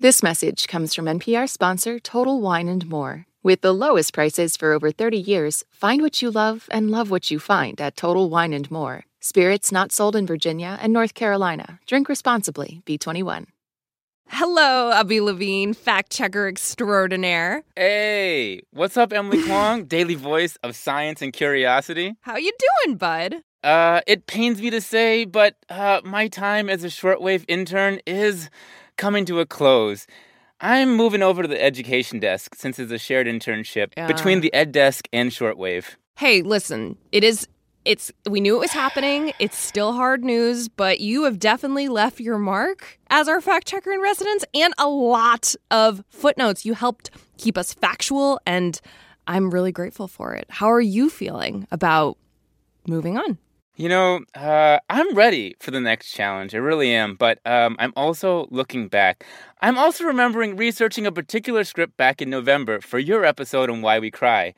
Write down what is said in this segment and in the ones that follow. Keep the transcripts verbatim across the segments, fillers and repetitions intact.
This message comes from N P R sponsor Total Wine and More. With the lowest prices for over thirty years, find what you love and love what you find at Total Wine and More. Spirits not sold in Virginia and North Carolina. Drink responsibly. B twenty-one. Hello, Abby Levine, fact-checker extraordinaire. Hey, what's up, Emily Kwong, daily voice of science and curiosity? How you doing, bud? Uh, it pains me to say, but uh, my time as a shortwave intern is coming to a close. I'm moving over to the education desk since it's a shared internship uh. between the ed desk and shortwave. Hey, listen, it is... It's we knew it was happening. It's still hard news, but you have definitely left your mark as our fact checker in residence and a lot of footnotes. You helped keep us factual, and I'm really grateful for it. How are you feeling about moving on? You know, uh, I'm ready for the next challenge. I really am. But um, I'm also looking back. I'm also remembering researching a particular script back in November for your episode on Why We Cry.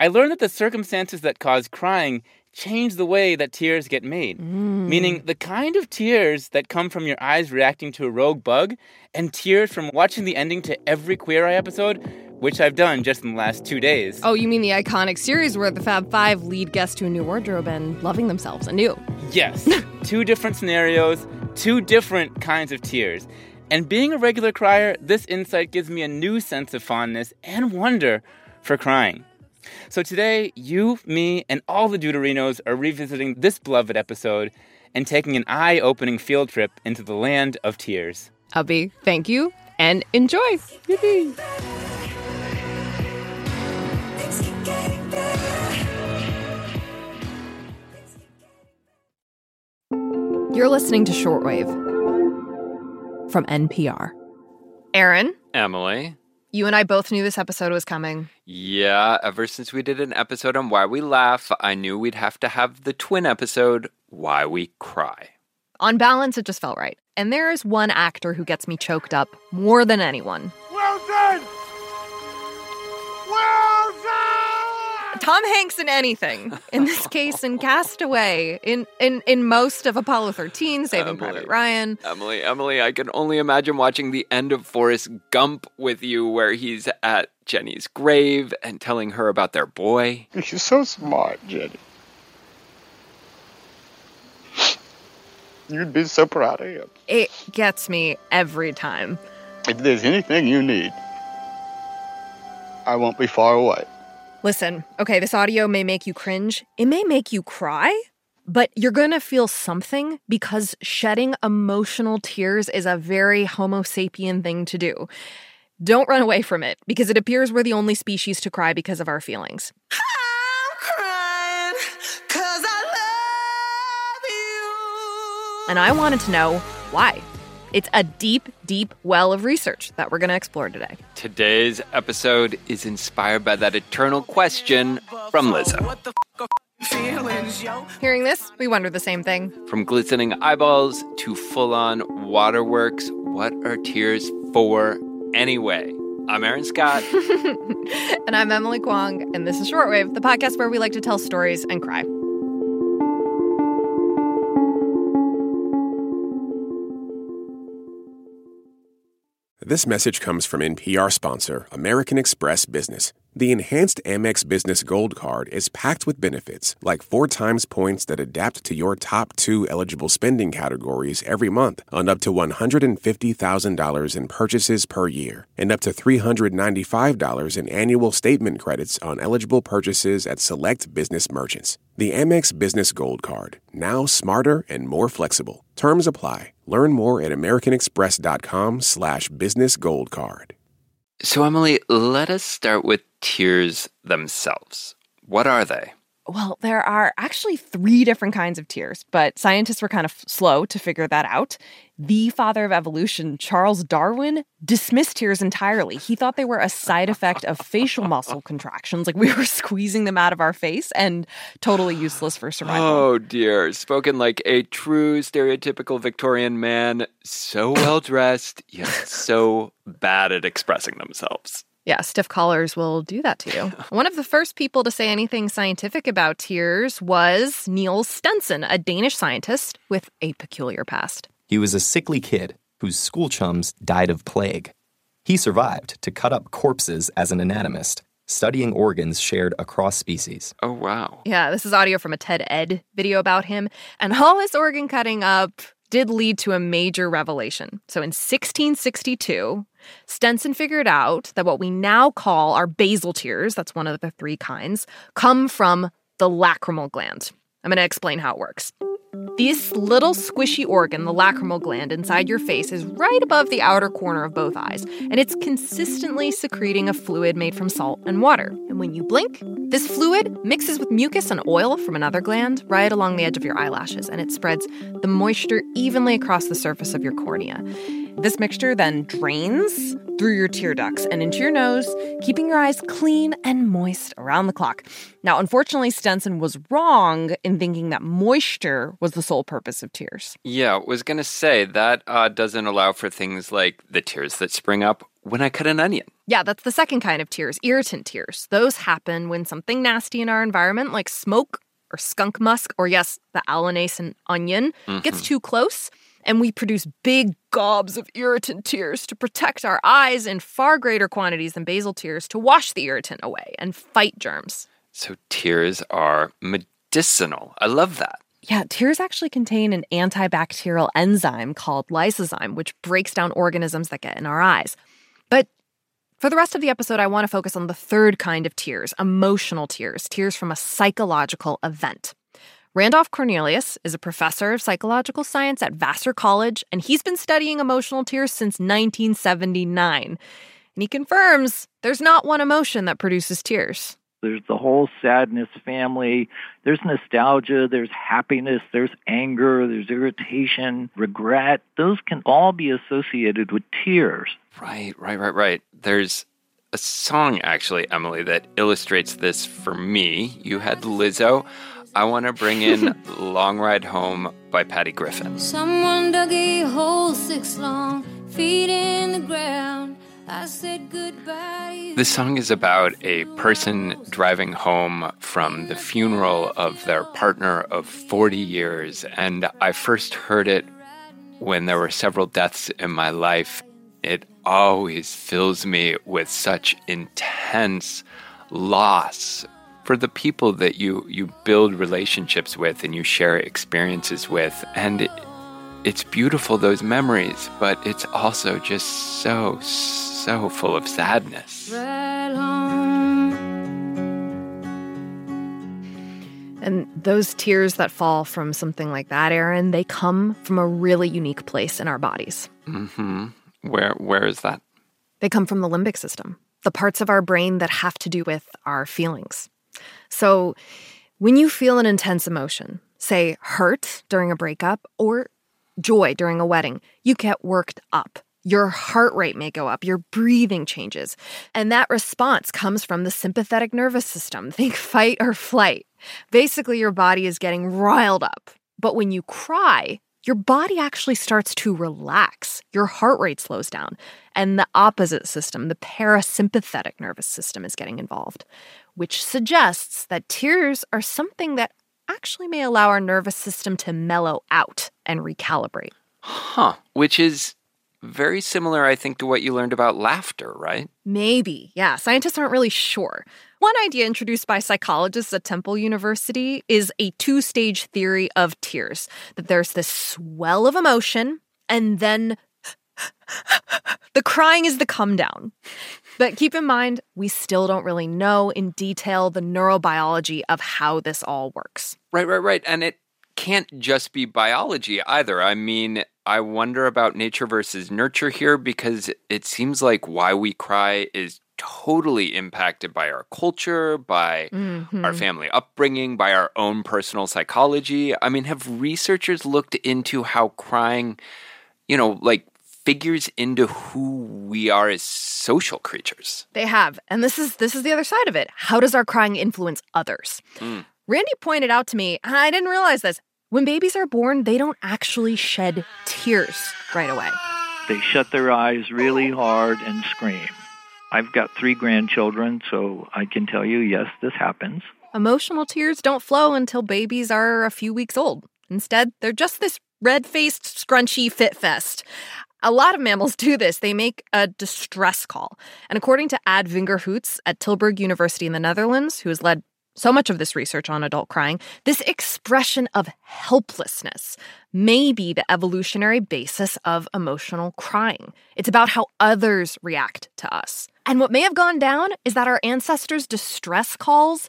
I learned that the circumstances that cause crying change the way that tears get made. Mm. Meaning the kind of tears that come from your eyes reacting to a rogue bug and tears from watching the ending to every Queer Eye episode, which I've done just in the last two days. Oh, you mean the iconic series where the Fab Five lead guests to a new wardrobe and loving themselves anew. Yes. Two different scenarios, two different kinds of tears. And being a regular crier, this insight gives me a new sense of fondness and wonder for crying. So today, you, me, and all the Deuterinos are revisiting this beloved episode and taking an eye-opening field trip into the land of tears. Abby, thank you, and enjoy! Yippee! You're listening to Shortwave from N P R. Aaron? Emily? You and I both knew this episode was coming. Yeah, ever since we did an episode on Why We Laugh, I knew we'd have to have the twin episode, Why We Cry. On balance, it just felt right. And there is one actor who gets me choked up more than anyone. Well done! Well done! Tom Hanks in anything. In this case, in Castaway. In in, in most of Apollo thirteen, Saving Emily, Private Ryan. Emily, Emily, I can only imagine watching the end of Forrest Gump with you where he's at Jenny's grave and telling her about their boy. He's so smart, Jenny. You'd be so proud of him. It gets me every time. If there's anything you need, I won't be far away. Listen, okay, this audio may make you cringe. It may make you cry, but you're gonna feel something because shedding emotional tears is a very Homo sapien thing to do. Don't run away from it, because it appears we're the only species to cry because of our feelings. I'm crying 'cause I love you. And I wanted to know why. It's a deep, deep well of research that we're going to explore today. Today's episode is inspired by that eternal question from Lizzo. What the f- feelings, yo? Hearing this, we wonder the same thing. From glistening eyeballs to full-on waterworks, what are tears for? Anyway, I'm Aaron Scott. And I'm Emily Kwong, and this is Shortwave, the podcast where we like to tell stories and cry. This message comes from N P R sponsor, American Express Business. The enhanced Amex Business Gold Card is packed with benefits, like four times points that adapt to your top two eligible spending categories every month, on up to one hundred fifty thousand dollars in purchases per year, and up to three hundred ninety-five dollars in annual statement credits on eligible purchases at select business merchants. The Amex Business Gold Card, now smarter and more flexible. Terms apply. Learn more at americanexpress.com slash business gold card. So, Emily, let us start with tears themselves. What are they? Well, there are actually three different kinds of tears, but scientists were kind of slow to figure that out. The father of evolution, Charles Darwin, dismissed tears entirely. He thought they were a side effect of facial muscle contractions, like we were squeezing them out of our face and totally useless for survival. Oh, dear. Spoken like a true stereotypical Victorian man, so well-dressed, yet so bad at expressing themselves. Yeah, stiff collars will do that to you. One of the first people to say anything scientific about tears was Niels Stensen, a Danish scientist with a peculiar past. He was a sickly kid whose school chums died of plague. He survived to cut up corpses as an anatomist, studying organs shared across species. Oh, wow. Yeah, this is audio from a TED-Ed video about him. And all his organ cutting up did lead to a major revelation. So in sixteen sixty-two, Stensen figured out that what we now call our basal tears, that's one of the three kinds, come from the lacrimal gland. I'm going to explain how it works. This little squishy organ, the lacrimal gland, inside your face is right above the outer corner of both eyes, and it's consistently secreting a fluid made from salt and water. And when you blink, this fluid mixes with mucus and oil from another gland right along the edge of your eyelashes, and it spreads the moisture evenly across the surface of your cornea. This mixture then drains through your tear ducts and into your nose, keeping your eyes clean and moist around the clock. Now, unfortunately, Stensen was wrong in thinking that moisture was the sole purpose of tears. Yeah, I was going to say that uh, doesn't allow for things like the tears that spring up when I cut an onion. Yeah, that's the second kind of tears, irritant tears. Those happen when something nasty in our environment, like smoke or skunk musk, or yes, the alanine onion, mm-hmm. gets too close. And we produce big gobs of irritant tears to protect our eyes in far greater quantities than basal tears to wash the irritant away and fight germs. So tears are medicinal. I love that. Yeah, tears actually contain an antibacterial enzyme called lysozyme, which breaks down organisms that get in our eyes. But for the rest of the episode, I want to focus on the third kind of tears, emotional tears, tears from a psychological event. Randolph Cornelius is a professor of psychological science at Vassar College, and he's been studying emotional tears since nineteen seventy-nine. And he confirms there's not one emotion that produces tears. There's the whole sadness family. There's nostalgia. There's happiness. There's anger. There's irritation, regret. Those can all be associated with tears. Right, right, right, right. There's a song, actually, Emily, that illustrates this for me. You had Lizzo. I want to bring in Long Ride Home by Patty Griffin. Someone dug a hole six long, feet in the ground. I said goodbye. This song is about a person driving home from the funeral of their partner of forty years. And I first heard it when there were several deaths in my life. It always fills me with such intense loss for the people that you, you build relationships with and you share experiences with. And it, it's beautiful, those memories, but it's also just so, so full of sadness. And those tears that fall from something like that, Aaron, they come from a really unique place in our bodies. Mm-hmm. Where, where is that? They come from the limbic system, the parts of our brain that have to do with our feelings. So when you feel an intense emotion, say hurt during a breakup or joy during a wedding, you get worked up. Your heart rate may go up, your breathing changes. And that response comes from the sympathetic nervous system. Think fight or flight. Basically, your body is getting riled up. But when you cry, your body actually starts to relax. Your heart rate slows down. And the opposite system, the parasympathetic nervous system, is getting involved, which suggests that tears are something that actually may allow our nervous system to mellow out and recalibrate. Huh. Which is very similar, I think, to what you learned about laughter, right? Maybe. Yeah. Scientists aren't really sure. One idea introduced by psychologists at Temple University is a two-stage theory of tears, that there's this swell of emotion, and then the crying is the come down. But keep in mind, we still don't really know in detail the neurobiology of how this all works. Right, right, right. And it can't just be biology either. I mean, I wonder about nature versus nurture here, because it seems like why we cry is totally impacted by our culture, by mm-hmm. our family upbringing, by our own personal psychology. I mean, have researchers looked into how crying, you know, like, figures into who we are as social creatures? They have. And this is this is the other side of it. How does our crying influence others? Mm. Randy pointed out to me, and I didn't realize this, when babies are born, they don't actually shed tears right away. They shut their eyes really hard and scream. I've got three grandchildren, so I can tell you, yes, this happens. Emotional tears don't flow until babies are a few weeks old. Instead, they're just this red-faced, scrunchy fit fest. A lot of mammals do this. They make a distress call. And according to Ad Vingerhoets at Tilburg University in the Netherlands, who has led so much of this research on adult crying, this expression of helplessness may be the evolutionary basis of emotional crying. It's about how others react to us. And what may have gone down is that our ancestors' distress calls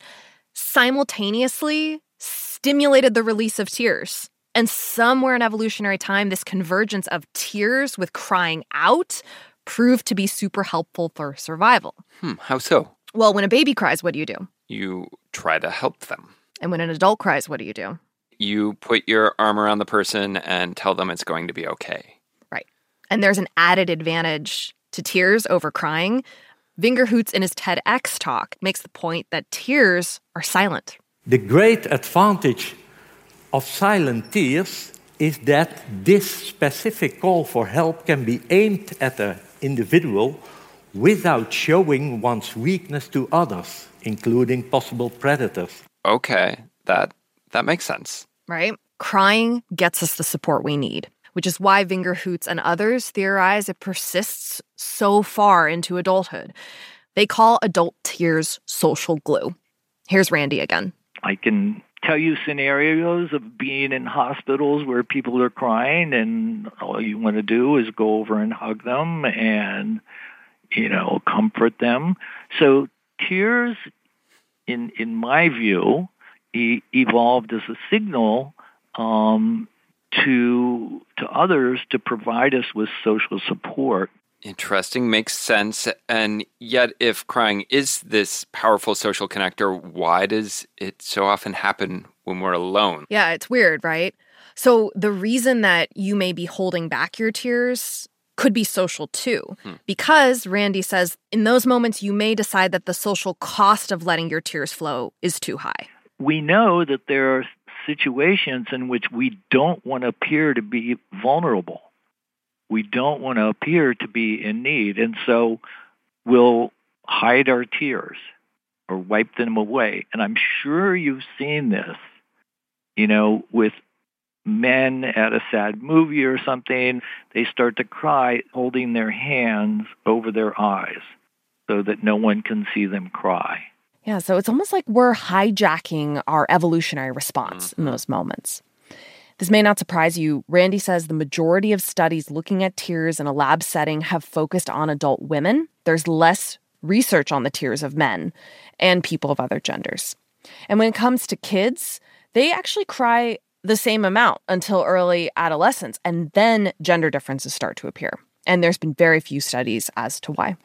simultaneously stimulated the release of tears. And somewhere in evolutionary time, this convergence of tears with crying out proved to be super helpful for survival. Hmm, how so? Well, when a baby cries, what do you do? You try to help them. And when an adult cries, what do you do? You put your arm around the person and tell them it's going to be okay. Right. And there's an added advantage to tears over crying. Vingerhoets in his TED X talk makes the point that tears are silent. The great advantage of silent tears is that this specific call for help can be aimed at an individual without showing one's weakness to others, including possible predators. Okay, that that makes sense. Right? Crying gets us the support we need, which is why Vingerhoets and others theorize it persists so far into adulthood. They call adult tears social glue. Here's Randy again. I can tell you scenarios of being in hospitals where people are crying and all you want to do is go over and hug them and, you know, comfort them. So tears, in in my view, e- evolved as a signal um, to to others to provide us with social support. Interesting. Makes sense. And yet, if crying is this powerful social connector, why does it so often happen when we're alone? Yeah, it's weird, right? So the reason that you may be holding back your tears could be social too. Hmm. Because, Randy says, in those moments, you may decide that the social cost of letting your tears flow is too high. We know that there are situations in which we don't want to appear to be vulnerable. We don't want to appear to be in need, and so we'll hide our tears or wipe them away. And I'm sure you've seen this, you know, with men at a sad movie or something. They start to cry holding their hands over their eyes so that no one can see them cry. Yeah, so it's almost like we're hijacking our evolutionary response in those moments. This may not surprise you. Randy says the majority of studies looking at tears in a lab setting have focused on adult women. There's less research on the tears of men and people of other genders. And when it comes to kids, they actually cry the same amount until early adolescence, and then gender differences start to appear. And there's been very few studies as to why.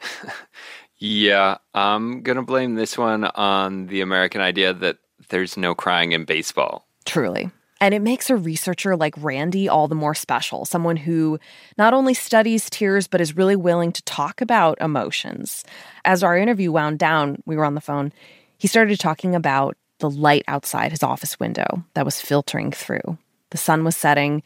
Yeah, I'm going to blame this one on the American idea that there's no crying in baseball. Truly. And it makes a researcher like Randy all the more special, someone who not only studies tears, but is really willing to talk about emotions. As our interview wound down, we were on the phone, he started talking about the light outside his office window that was filtering through. The sun was setting,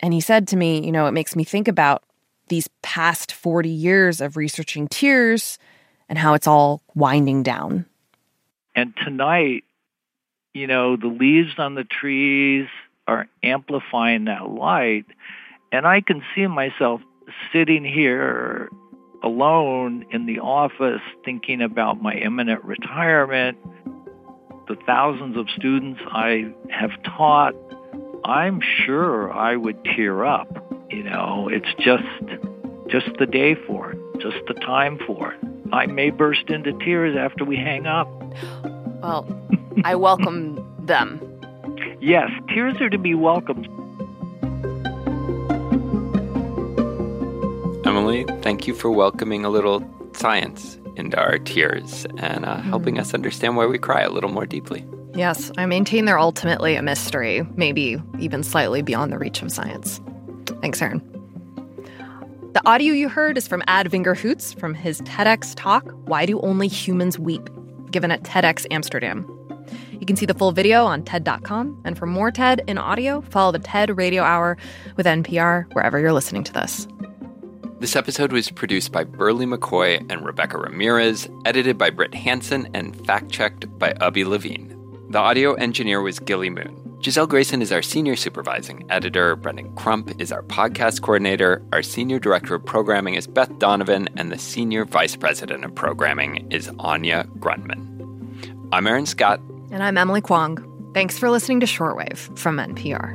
and he said to me, you know, it makes me think about these past forty years of researching tears and how it's all winding down. And tonight, you know, the leaves on the trees are amplifying that light. And I can see myself sitting here alone in the office thinking about my imminent retirement, the thousands of students I have taught. I'm sure I would tear up. You know, it's just, just the day for it, just the time for it. I may burst into tears after we hang up. Well, I welcome them. Yes, tears are to be welcomed. Emily, thank you for welcoming a little science into our tears and uh, mm-hmm. helping us understand why we cry a little more deeply. Yes, I maintain they're ultimately a mystery, maybe even slightly beyond the reach of science. Thanks, Aaron. The audio you heard is from Ad Vingerhoets from his TEDx talk, Why Do Only Humans Weep?, given at TEDx Amsterdam. You can see the full video on T E D dot com. And for more TED in audio, follow the TED Radio Hour with N P R wherever you're listening to this. This episode was produced by Burley McCoy and Rebecca Ramirez, edited by Britt Hansen, and fact-checked by Abby Levine. The audio engineer was Gilly Moon. Giselle Grayson is our senior supervising editor. Brendan Crump is our podcast coordinator. Our senior director of programming is Beth Donovan, and the senior vice president of programming is Anya Grundman. I'm Aaron Scott. And I'm Emily Kwong. Thanks for listening to Shortwave from N P R.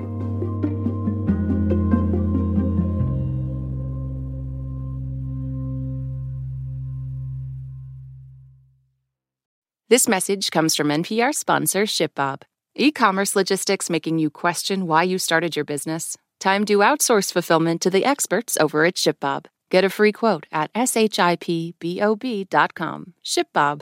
This message comes from N P R sponsor ShipBob. E-commerce logistics making you question why you started your business? Time to outsource fulfillment to the experts over at ShipBob. Get a free quote at ship bob dot com. ShipBob.